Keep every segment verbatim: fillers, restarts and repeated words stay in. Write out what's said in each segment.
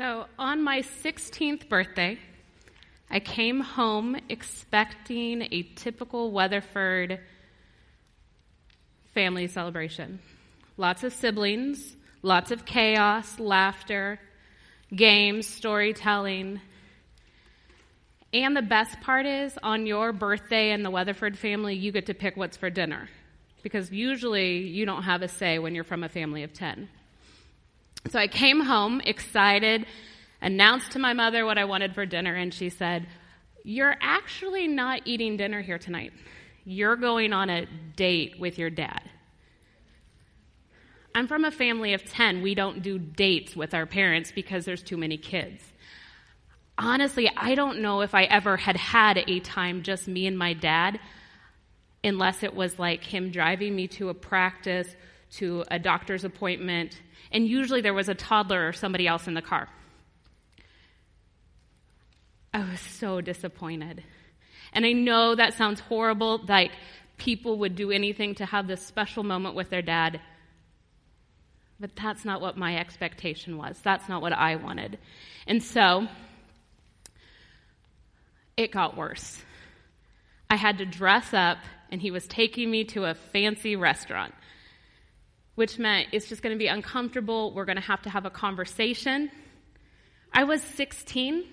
So on my sixteenth birthday, I came home expecting a typical Weatherford family celebration. Lots of siblings, lots of chaos, laughter, games, storytelling. And the best part is, on your birthday in the Weatherford family, you get to pick what's for dinner, because usually you don't have a say when you're from a family of ten. So I came home excited, announced to my mother what I wanted for dinner, and she said, "You're actually not eating dinner here tonight. You're going on a date with your dad." I'm from a family of ten. We don't do dates with our parents because there's too many kids. Honestly, I don't know if I ever had had a time just me and my dad, unless it was like him driving me to a practice, to a doctor's appointment, and usually there was a toddler or somebody else in the car. I was so disappointed. And I know that sounds horrible, like people would do anything to have this special moment with their dad, but that's not what my expectation was. That's not what I wanted. And so it got worse. I had to dress up, and he was taking me to a fancy restaurant, which meant it's just going to be uncomfortable. We're going to have to have a conversation. I was sixteen,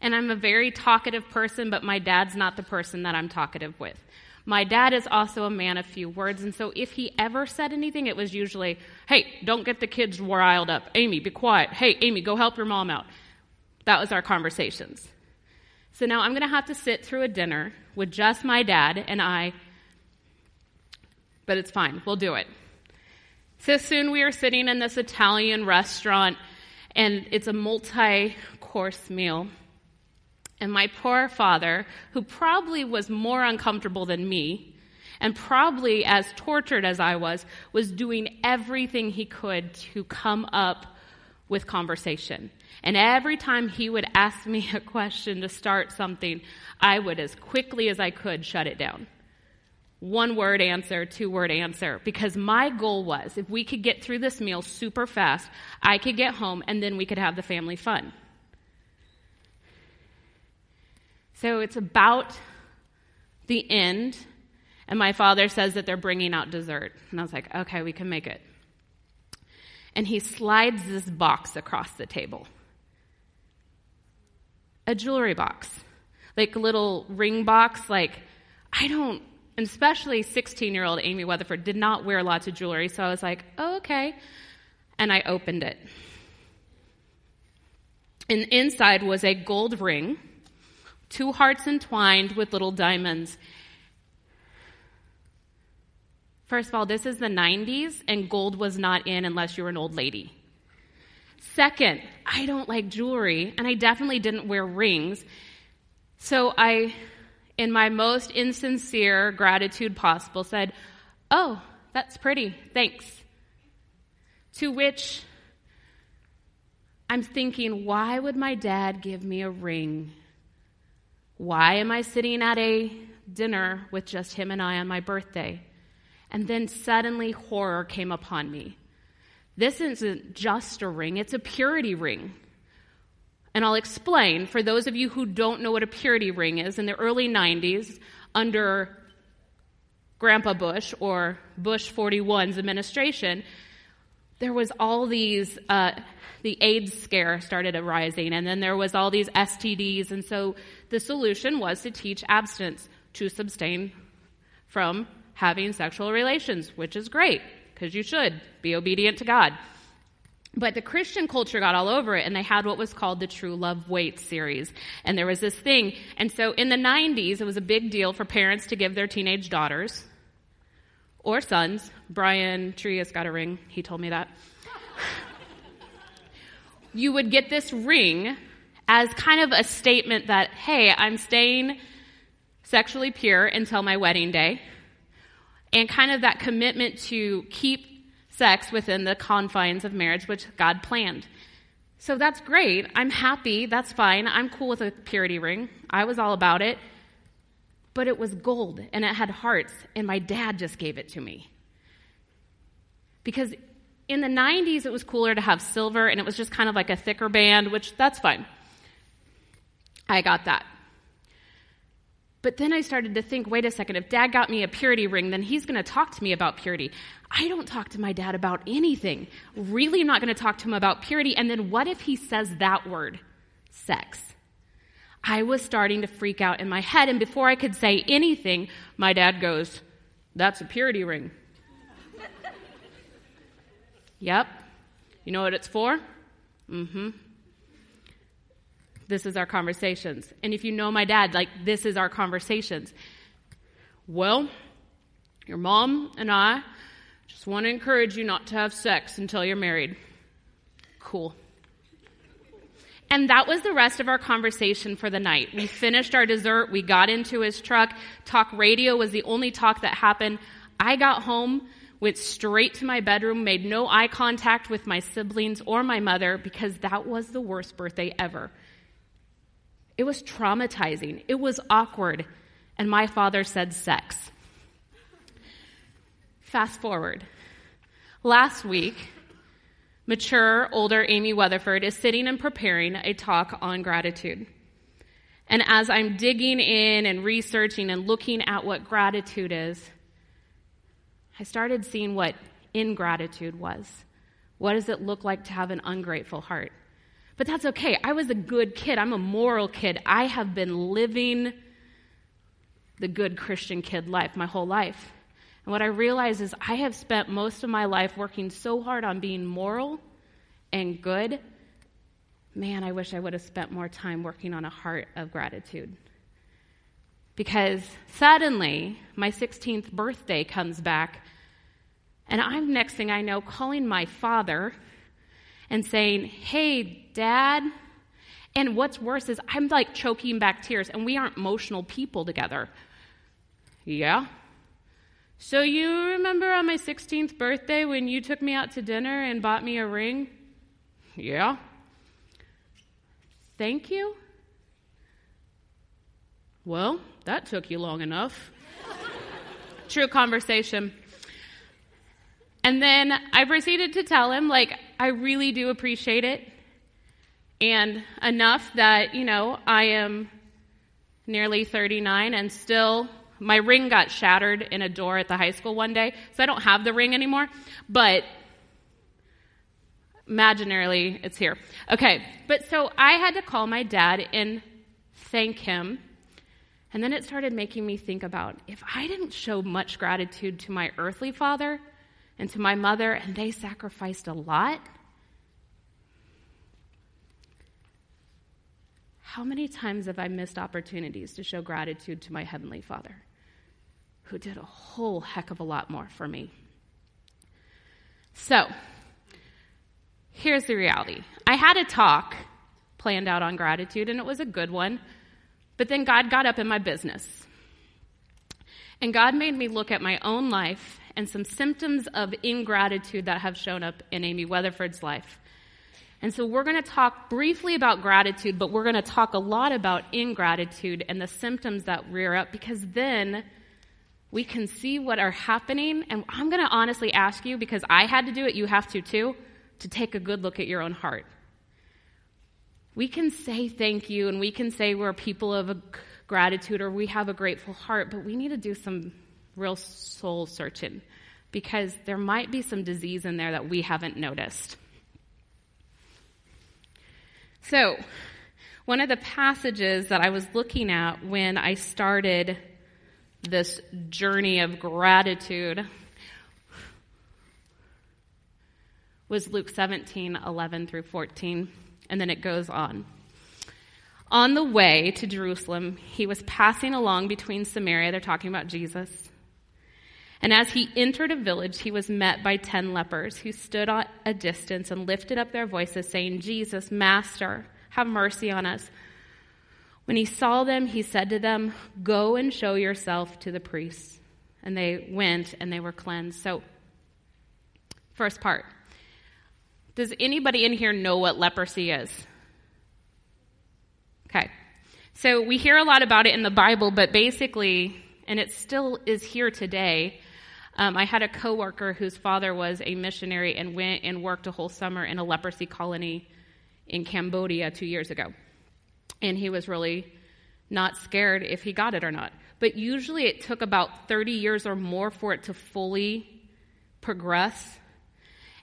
and I'm a very talkative person, but my dad's not the person that I'm talkative with. My dad is also a man of few words, and so if he ever said anything, it was usually, "Hey, don't get the kids riled up. Amy, be quiet. Hey, Amy, go help your mom out." That was our conversations. So now I'm going to have to sit through a dinner with just my dad and I, but it's fine. We'll do it. So soon we are sitting in this Italian restaurant, and it's a multi-course meal. And my poor father, who probably was more uncomfortable than me, and probably as tortured as I was, was doing everything he could to come up with conversation. And every time he would ask me a question to start something, I would, as quickly as I could, shut it down. One-word answer, two-word answer, because my goal was, if we could get through this meal super fast, I could get home, and then we could have the family fun. So it's about the end, and my father says that they're bringing out dessert. And I was like, okay, we can make it. And he slides this box across the table. A jewelry box, like a little ring box. Like, I don't, and especially sixteen-year-old Amy Weatherford did not wear lots of jewelry, so I was like, oh, okay. And I opened it. And inside was a gold ring, two hearts entwined with little diamonds. First of all, this is the nineties, and gold was not in unless you were an old lady. Second, I don't like jewelry, and I definitely didn't wear rings. So I, in my most insincere gratitude possible, said, "Oh, that's pretty, thanks." To which I'm thinking, why would my dad give me a ring? Why am I sitting at a dinner with just him and I on my birthday? And then suddenly horror came upon me. This isn't just a ring, it's a purity ring. And I'll explain, for those of you who don't know what a purity ring is, in the early nineties, under Grandpa Bush, or Bush forty-one's administration, there was all these, uh, the AIDS scare started arising, and then there was all these S T Ds, and so the solution was to teach abstinence, to abstain from having sexual relations, which is great, because you should be obedient to God. But the Christian culture got all over it, and they had what was called the True Love Waits series. And there was this thing. And so in the nineties, it was a big deal for parents to give their teenage daughters or sons. Brian Trias got a ring. He told me that. You would get this ring as kind of a statement that, hey, I'm staying sexually pure until my wedding day. And kind of that commitment to keep sex within the confines of marriage, which God planned. So that's great. I'm happy. That's fine. I'm cool with a purity ring. I was all about it. But it was gold, and it had hearts, and my dad just gave it to me. Because in the nineties, it was cooler to have silver, and it was just kind of like a thicker band, which that's fine. I got that. But then I started to think, wait a second, if Dad got me a purity ring, then he's going to talk to me about purity. I don't talk to my dad about anything. Really, I'm not going to talk to him about purity. And then what if he says that word, sex? I was starting to freak out in my head, and before I could say anything, my dad goes, that's a purity ring. Yep. You know what it's for? Mm-hmm. This is our conversations. And if you know my dad, like, this is our conversations. Well, your mom and I just want to encourage you not to have sex until you're married. Cool. And that was the rest of our conversation for the night. We finished our dessert. We got into his truck. Talk radio was the only talk that happened. I got home, went straight to my bedroom, made no eye contact with my siblings or my mother, because that was the worst birthday ever. It was traumatizing. It was awkward. And my father said sex. Fast forward. Last week, mature, older Amy Weatherford is sitting and preparing a talk on gratitude. And as I'm digging in and researching and looking at what gratitude is, I started seeing what ingratitude was. What does it look like to have an ungrateful heart? But that's okay. I was a good kid. I'm a moral kid. I have been living the good Christian kid life my whole life. And what I realized is I have spent most of my life working so hard on being moral and good. Man, I wish I would have spent more time working on a heart of gratitude. Because suddenly, my sixteenth birthday comes back, and I'm, next thing I know, calling my father and saying, hey, Dad. And what's worse is I'm like choking back tears, and we aren't emotional people together. Yeah. So you remember on my sixteenth birthday when you took me out to dinner and bought me a ring? Yeah. Thank you? Well, that took you long enough. True conversation. And then I proceeded to tell him, like, I really do appreciate it, and enough that, you know, I am nearly thirty-nine, and still, my ring got shattered in a door at the high school one day, so I don't have the ring anymore, but imaginarily, it's here. Okay, but so I had to call my dad and thank him, and then it started making me think about, if I didn't show much gratitude to my earthly father and to my mother, and they sacrificed a lot, how many times have I missed opportunities to show gratitude to my Heavenly Father, who did a whole heck of a lot more for me? So, here's the reality. I had a talk planned out on gratitude, and it was a good one, but then God got up in my business. And God made me look at my own life and some symptoms of ingratitude that have shown up in Amy Weatherford's life. And so we're going to talk briefly about gratitude, but we're going to talk a lot about ingratitude and the symptoms that rear up, because then we can see what are happening. And I'm going to honestly ask you, because I had to do it, you have to too, to take a good look at your own heart. We can say thank you, and we can say we're people of gratitude or we have a grateful heart, but we need to do some real soul searching, because there might be some disease in there that we haven't noticed. So, one of the passages that I was looking at when I started this journey of gratitude was Luke seventeen, eleven through fourteen, and then it goes on. On the way to Jerusalem, he was passing along between Samaria, they're talking about Jesus, and as he entered a village, he was met by ten lepers who stood at a distance and lifted up their voices, saying, Jesus, Master, have mercy on us. When he saw them, he said to them, go and show yourself to the priests. And they went and they were cleansed. So, first part. Does anybody in here know what leprosy is? Okay. So, we hear a lot about it in the Bible, but basically, and it still is here today, Um, I had a coworker whose father was a missionary and went and worked a whole summer in a leprosy colony in Cambodia two years ago. And he was really not scared if he got it or not. But usually it took about thirty years or more for it to fully progress.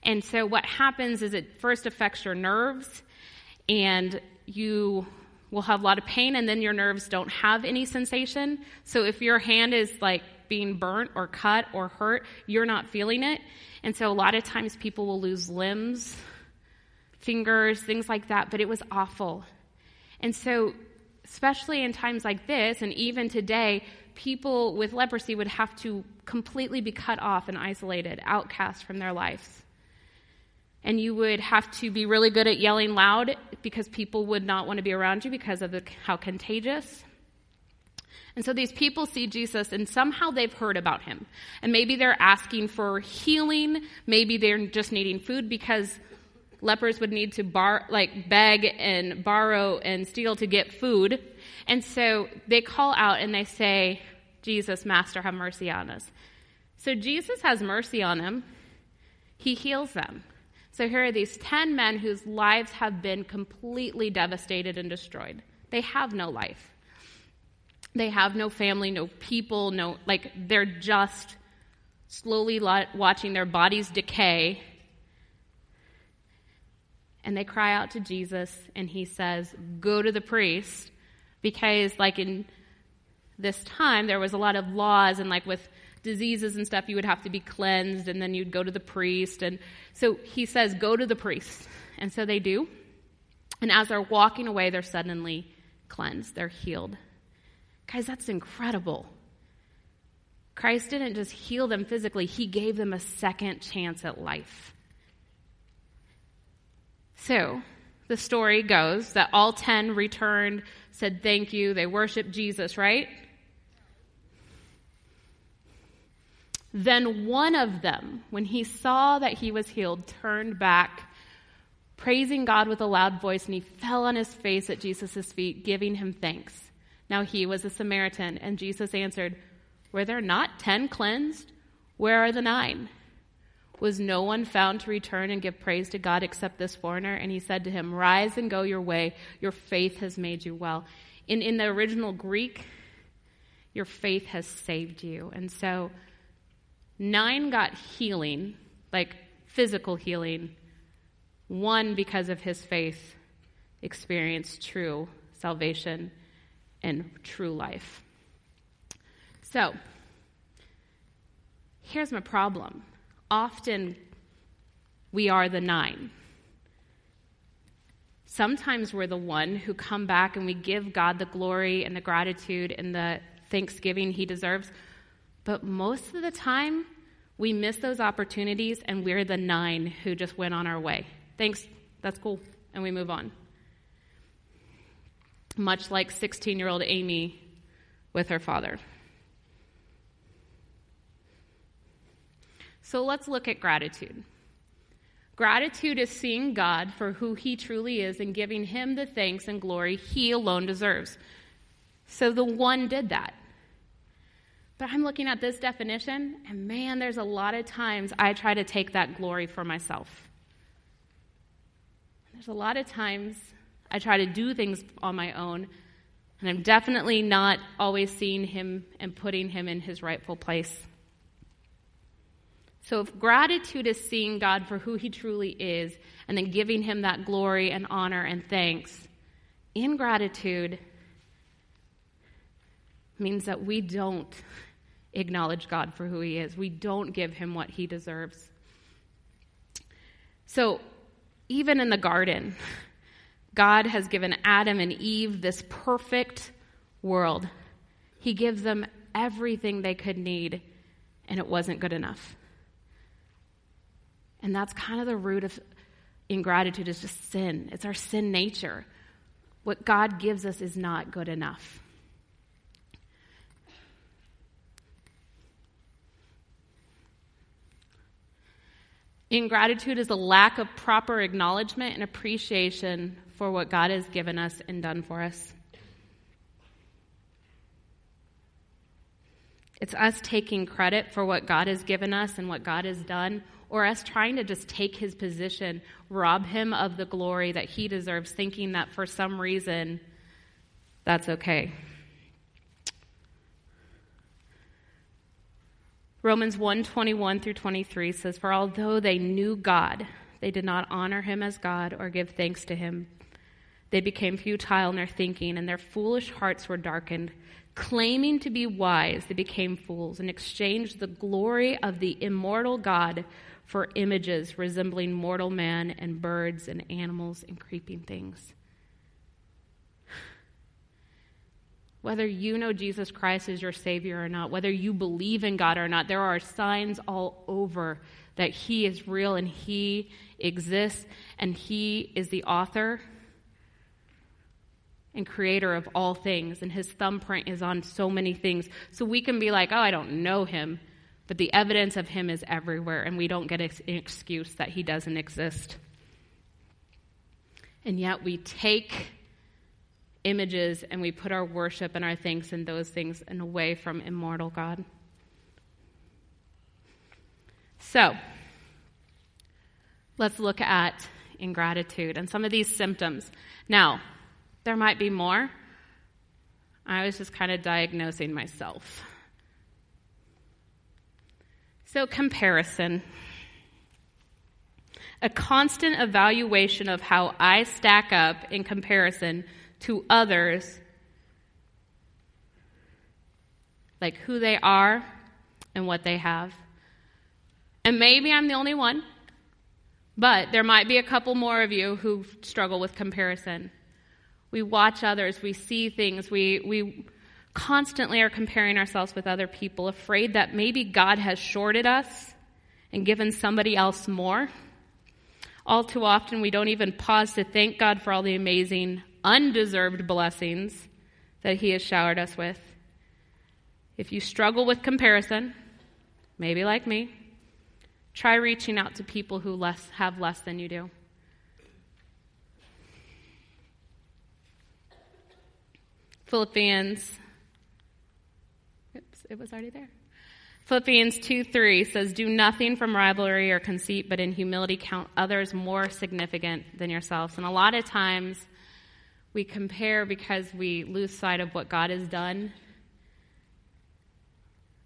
And so what happens is it first affects your nerves, and you will have a lot of pain, and then your nerves don't have any sensation. So if your hand is like being burnt or cut or hurt, you're not feeling it. And so a lot of times people will lose limbs, fingers, things like that, but it was awful. And so especially in times like this, and even today, people with leprosy would have to completely be cut off and isolated, outcast from their lives. And you would have to be really good at yelling loud because people would not want to be around you because of the, how contagious. And so these people see Jesus, and somehow they've heard about him. And maybe they're asking for healing. Maybe they're just needing food because lepers would need to bar, like beg and borrow and steal to get food. And so they call out and they say, Jesus, Master, have mercy on us. So Jesus has mercy on them. He heals them. So here are these ten men whose lives have been completely devastated and destroyed. They have no life. They have no family, no people, no, like, they're just slowly watching their bodies decay. And they cry out to Jesus, and he says, go to the priest, because like in this time, there was a lot of laws, and like with diseases and stuff, you would have to be cleansed, and then you'd go to the priest. And so he says, go to the priest. And so they do. And as they're walking away, they're suddenly cleansed. They're healed. Guys, that's incredible. Christ didn't just heal them physically. He gave them a second chance at life. So the story goes that all ten returned, said thank you. They worshiped Jesus, right? Then one of them, when he saw that he was healed, turned back, praising God with a loud voice, and he fell on his face at Jesus' feet, giving him thanks. Now he was a Samaritan, and Jesus answered, were there not ten cleansed? Where are the nine? Was no one found to return and give praise to God except this foreigner? And he said to him, rise and go your way. Your faith has made you well. In, in the original Greek, your faith has saved you. And so nine got healing, like physical healing. One, because of his faith, experienced true salvation and true life. So here's my problem. Often, we are the nine. Sometimes we're the one who come back and we give God the glory and the gratitude and the thanksgiving he deserves. But most of the time, we miss those opportunities, and we're the nine who just went on our way. Thanks, that's cool, and we move on. Much like sixteen-year-old Amy with her father. So let's look at gratitude. Gratitude is seeing God for who he truly is and giving him the thanks and glory he alone deserves. So the one did that. But I'm looking at this definition, and man, there's a lot of times I try to take that glory for myself. There's a lot of times I try to do things on my own, and I'm definitely not always seeing him and putting him in his rightful place. So if gratitude is seeing God for who he truly is and then giving him that glory and honor and thanks, ingratitude means that we don't acknowledge God for who he is. We don't give him what he deserves. So even in the garden, God has given Adam and Eve this perfect world. He gives them everything they could need, and it wasn't good enough. And that's kind of the root of ingratitude, is just sin. It's our sin nature. What God gives us is not good enough. Ingratitude is a lack of proper acknowledgement and appreciation for what God has given us and done for us. It's us taking credit for what God has given us and what God has done, or us trying to just take his position, rob him of the glory that he deserves, thinking that for some reason that's okay. Romans one twenty-one through twenty-three says, "For although they knew God, they did not honor him as God or give thanks to him. They became futile in their thinking, and their foolish hearts were darkened. Claiming to be wise, they became fools and exchanged the glory of the immortal God for images resembling mortal man and birds and animals and creeping things." Whether you know Jesus Christ as your Savior or not, whether you believe in God or not, there are signs all over that he is real and he exists and he is the author and creator of all things, and his thumbprint is on so many things. So we can be like, oh, I don't know him, but the evidence of him is everywhere, and we don't get an excuse that he doesn't exist. And yet we take images and we put our worship and our thanks in those things and away from immortal God. So let's look at ingratitude and some of these symptoms. Now, there might be more. I was just kind of diagnosing myself. So, comparison. A constant evaluation of how I stack up in comparison to others, like who they are and what they have. And maybe I'm the only one, but there might be a couple more of you who struggle with comparison. We watch others, we see things, we we constantly are comparing ourselves with other people, afraid that maybe God has shorted us and given somebody else more. All too often, we don't even pause to thank God for all the amazing, undeserved blessings that he has showered us with. If you struggle with comparison, maybe like me, try reaching out to people who less have less than you do. Philippians, oops, it was already there. Philippians two three says, "Do nothing from rivalry or conceit, but in humility count others more significant than yourselves." And a lot of times we compare because we lose sight of what God has done.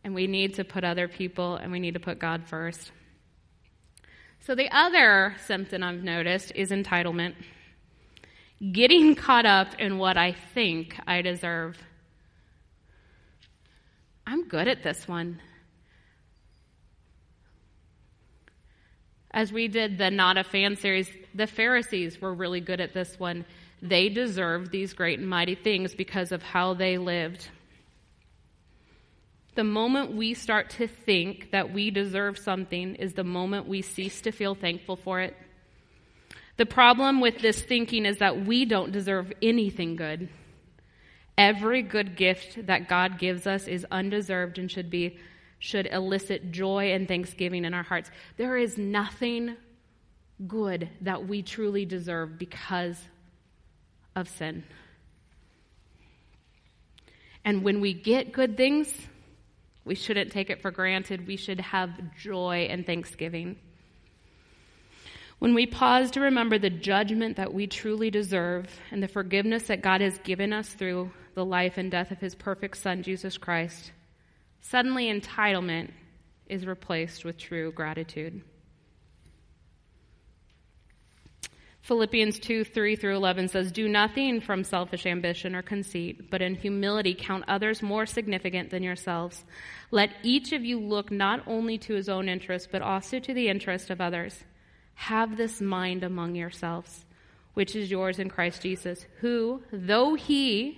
And we need to put other people and we need to put God first. So the other symptom I've noticed is entitlement. Getting caught up in what I think I deserve. I'm good at this one. As we did the Not a Fan series, the Pharisees were really good at this one. They deserved these great and mighty things because of how they lived. The moment we start to think that we deserve something is the moment we cease to feel thankful for it. The problem with this thinking is that we don't deserve anything good. Every good gift that God gives us is undeserved and should be should elicit joy and thanksgiving in our hearts. There is nothing good that we truly deserve because of sin. And when we get good things, we shouldn't take it for granted. We should have joy and thanksgiving. When we pause to remember the judgment that we truly deserve and the forgiveness that God has given us through the life and death of his perfect Son, Jesus Christ, suddenly entitlement is replaced with true gratitude. Philippians two three through eleven says, "Do nothing from selfish ambition or conceit, but in humility count others more significant than yourselves. Let each of you look not only to his own interest, but also to the interest of others. Have this mind among yourselves, which is yours in Christ Jesus, who, though he,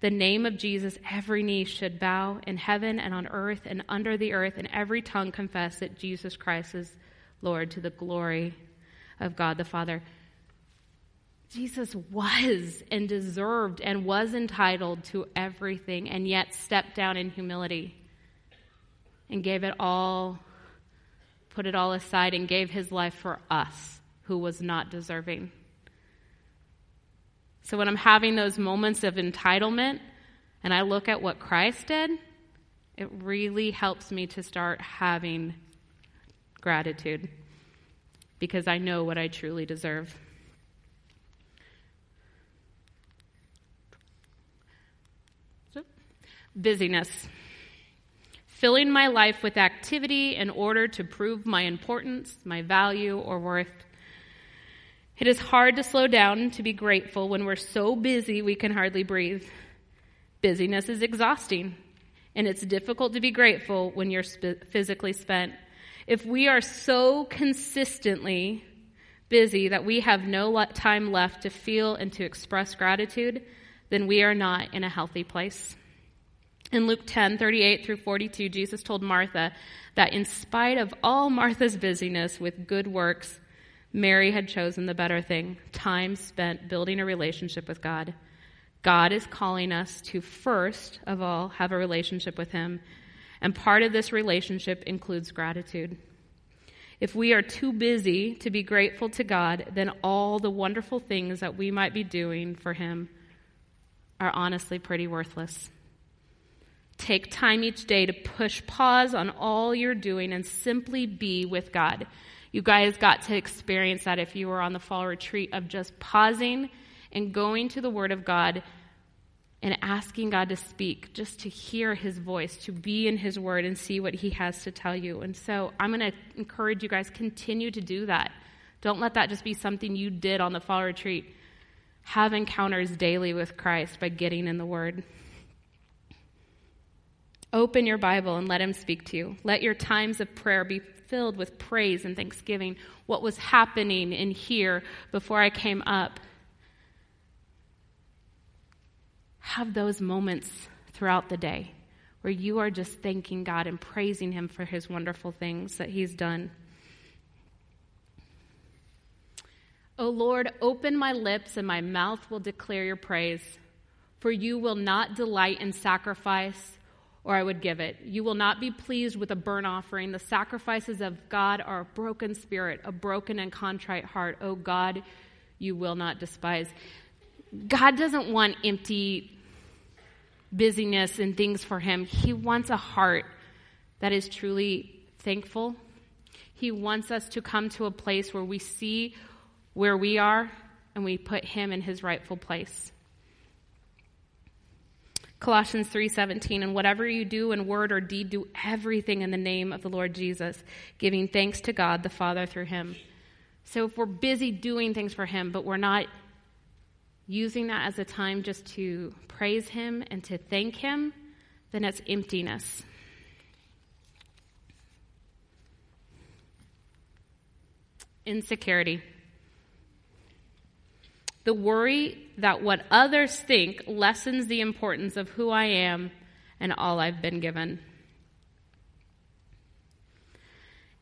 the name of Jesus, every knee should bow in heaven and on earth and under the earth, and every tongue confess that Jesus Christ is Lord to the glory of God the Father. Jesus was and deserved and was entitled to everything, and yet stepped down in humility and gave it all, put it all aside, and gave his life for us who was not deserving. So when I'm having those moments of entitlement and I look at what Christ did, it really helps me to start having gratitude because I know what I truly deserve. Busyness. Filling my life with activity in order to prove my importance, my value, or worth. It is hard to slow down to be grateful when we're so busy we can hardly breathe. Busyness is exhausting, and it's difficult to be grateful when you're sp- physically spent. If we are so consistently busy that we have no le- time left to feel and to express gratitude, then we are not in a healthy place. In Luke ten, thirty-eight through forty-two, Jesus told Martha that in spite of all Martha's busyness with good works, Mary had chosen the better thing, time spent building a relationship with God. God is calling us to, first of all, have a relationship with him, and part of this relationship includes gratitude. If we are too busy to be grateful to God, then all the wonderful things that we might be doing for him are honestly pretty worthless. Take time each day to push pause on all you're doing and simply be with God. You guys got to experience that if you were on the fall retreat, of just pausing and going to the Word of God and asking God to speak, just to hear his voice, to be in his Word and see what he has to tell you. And so I'm going to encourage you guys, continue to do that. Don't let that just be something you did on the fall retreat. Have encounters daily with Christ by getting in the Word. Open your Bible and let him speak to you. Let your times of prayer be filled with praise and thanksgiving. What was happening in here before I came up? Have those moments throughout the day where you are just thanking God and praising him for his wonderful things that he's done. O Lord, open my lips and my mouth will declare your praise, for you will not delight in sacrifice, or I would give it. You will not be pleased with a burnt offering. The sacrifices of God are a broken spirit, a broken and contrite heart. Oh God, you will not despise. God doesn't want empty busyness and things for him. He wants a heart that is truly thankful. He wants us to come to a place where we see where we are and we put him in his rightful place. Colossians three seventeen, and whatever you do in word or deed, do everything in the name of the Lord Jesus, giving thanks to God the Father through him. So if we're busy doing things for him, but we're not using that as a time just to praise him and to thank him, then it's emptiness. Insecurity. The worry that what others think lessens the importance of who I am and all I've been given.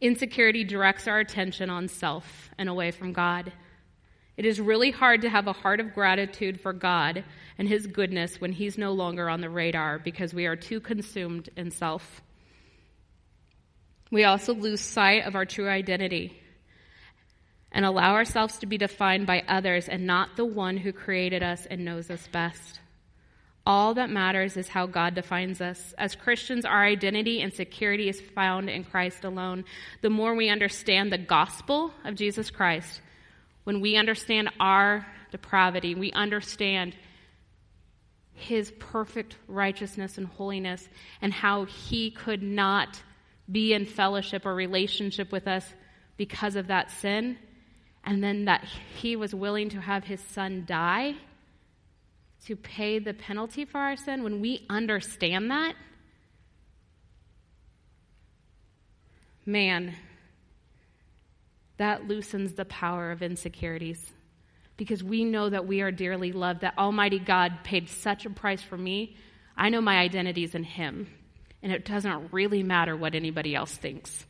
Insecurity directs our attention on self and away from God. It is really hard to have a heart of gratitude for God and his goodness when he's no longer on the radar because we are too consumed in self. We also lose sight of our true identity and allow ourselves to be defined by others and not the one who created us and knows us best. All that matters is how God defines us. As Christians, our identity and security is found in Christ alone. The more we understand the gospel of Jesus Christ, when we understand our depravity, we understand his perfect righteousness and holiness and how he could not be in fellowship or relationship with us because of that sin, and then that he was willing to have his son die to pay the penalty for our sin. When we understand that, man, that loosens the power of insecurities because we know that we are dearly loved, that Almighty God paid such a price for me. I know my identity is in him, and it doesn't really matter what anybody else thinks.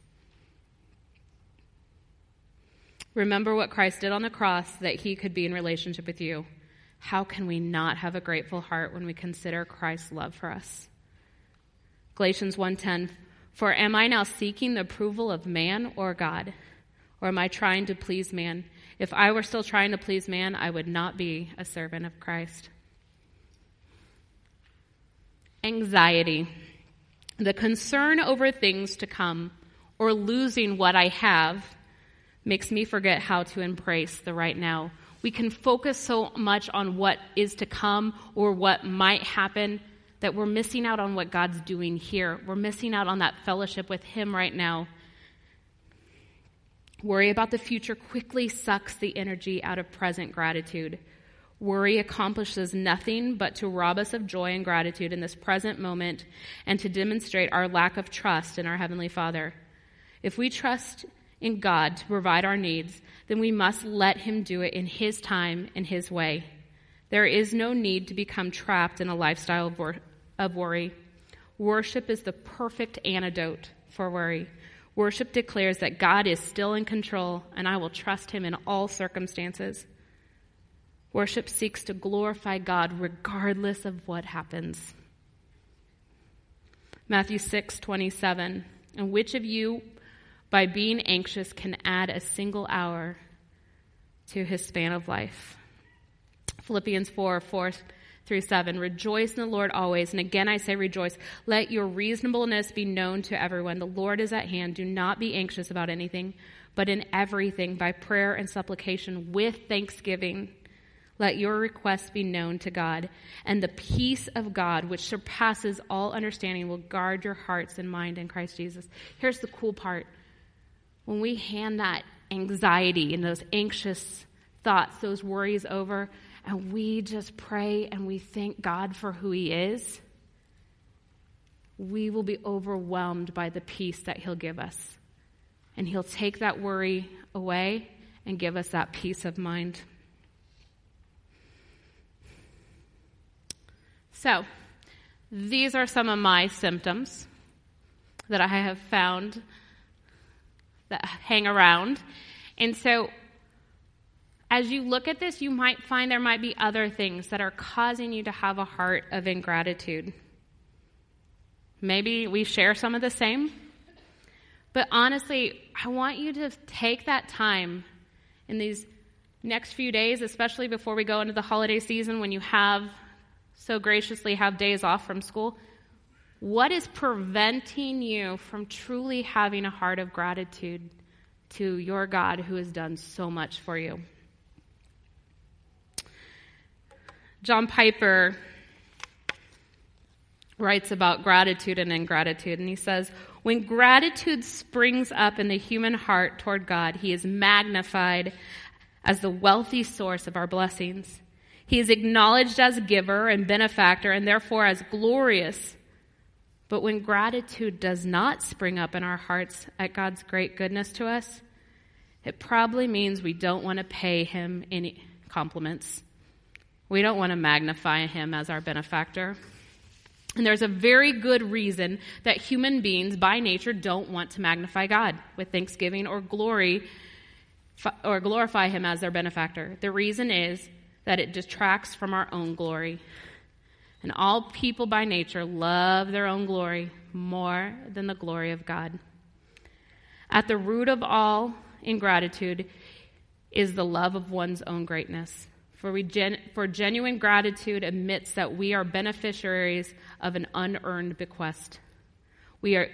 Remember what Christ did on the cross that he could be in relationship with you. How can we not have a grateful heart when we consider Christ's love for us? Galatians one ten, for am I now seeking the approval of man or God? Or am I trying to please man? If I were still trying to please man, I would not be a servant of Christ. Anxiety, the concern over things to come or losing what I have, makes me forget how to embrace the right now. We can focus so much on what is to come or what might happen that we're missing out on what God's doing here. We're missing out on that fellowship with him right now. Worry about the future quickly sucks the energy out of present gratitude. Worry accomplishes nothing but to rob us of joy and gratitude in this present moment and to demonstrate our lack of trust in our Heavenly Father. If we trust in God to provide our needs, then we must let him do it in his time, in his way. There is no need to become trapped in a lifestyle of, wor- of worry. Worship is the perfect antidote for worry. Worship declares that God is still in control, and I will trust him in all circumstances. Worship seeks to glorify God regardless of what happens. Matthew six twenty-seven. And which of you, by being anxious, can add a single hour to his span of life? Philippians four four through seven. Rejoice in the Lord always. And again I say rejoice. Let your reasonableness be known to everyone. The Lord is at hand. Do not be anxious about anything, but in everything, by prayer and supplication, with thanksgiving, let your requests be known to God, and the peace of God, which surpasses all understanding, will guard your hearts and mind in Christ Jesus. Here's the cool part. When we hand that anxiety and those anxious thoughts, those worries over, and we just pray and we thank God for who he is, we will be overwhelmed by the peace that he'll give us. And he'll take that worry away and give us that peace of mind. So, these are some of my symptoms that I have found that hang around. And so, as you look at this, you might find there might be other things that are causing you to have a heart of ingratitude. Maybe we share some of the same. But honestly, I want you to take that time in these next few days, especially before we go into the holiday season when you have so graciously have days off from school. What is preventing you from truly having a heart of gratitude to your God who has done so much for you? John Piper writes about gratitude and ingratitude, and he says, when gratitude springs up in the human heart toward God, he is magnified as the wealthy source of our blessings. He is acknowledged as giver and benefactor and therefore as glorious. But when gratitude does not spring up in our hearts at God's great goodness to us, it probably means we don't want to pay him any compliments. We don't want to magnify him as our benefactor. And there's a very good reason that human beings by nature don't want to magnify God with thanksgiving or glory or glorify him as their benefactor. The reason is that it detracts from our own glory. And all people by nature love their own glory more than the glory of God. At the root of all ingratitude is the love of one's own greatness. For, we gen- for genuine gratitude admits that we are beneficiaries of an unearned bequest. We are,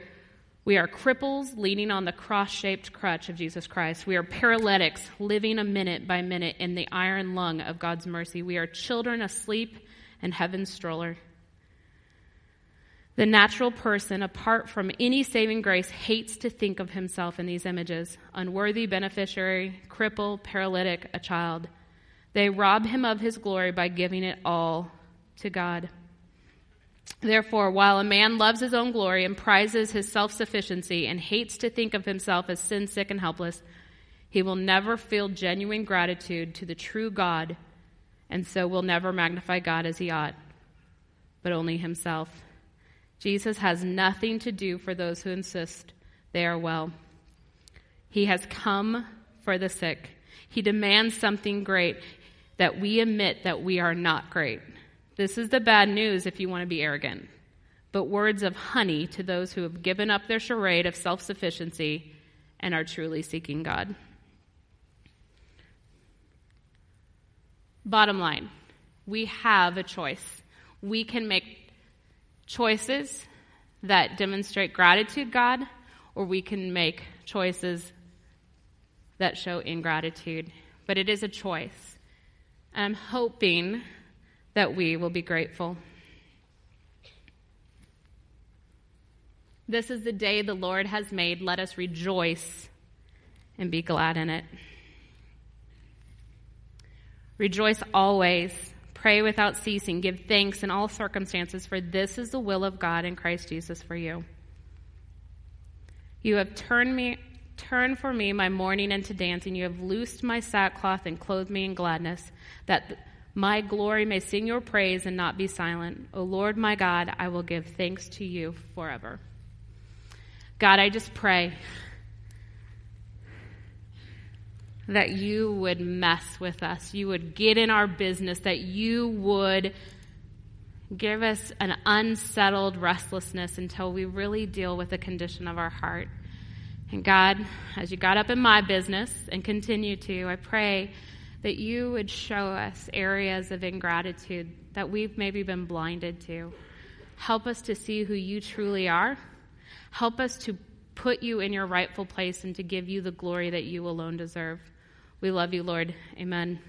we are cripples leaning on the cross-shaped crutch of Jesus Christ. We are paralytics living a minute by minute in the iron lung of God's mercy. We are children asleep and heaven's stroller. The natural person, apart from any saving grace, hates to think of himself in these images. Unworthy beneficiary, cripple, paralytic, a child. They rob him of his glory by giving it all to God. Therefore, while a man loves his own glory and prizes his self-sufficiency and hates to think of himself as sin-sick and helpless, he will never feel genuine gratitude to the true God, and so will never magnify God as he ought, but only himself. Jesus has nothing to do for those who insist they are well. He has come for the sick. He demands something great, that we admit that we are not great. This is the bad news if you want to be arrogant. But words of honey to those who have given up their charade of self-sufficiency and are truly seeking God. Bottom line, we have a choice. We can make choices that demonstrate gratitude, God, or we can make choices that show ingratitude. But it is a choice. And I'm hoping that we will be grateful. This is the day the Lord has made. Let us rejoice and be glad in it. Rejoice always, pray without ceasing, give thanks in all circumstances, for this is the will of God in Christ Jesus for you. You have turned me, turned for me my mourning into dancing. You have loosed my sackcloth and clothed me in gladness, that my glory may sing your praise and not be silent. O Lord my God, I will give thanks to you forever. God, I just pray that you would mess with us, you would get in our business, that you would give us an unsettled restlessness until we really deal with the condition of our heart. And God, as you got up in my business and continue to, I pray that you would show us areas of ingratitude that we've maybe been blinded to. Help us to see who you truly are. Help us to put you in your rightful place and to give you the glory that you alone deserve. We love you, Lord. Amen.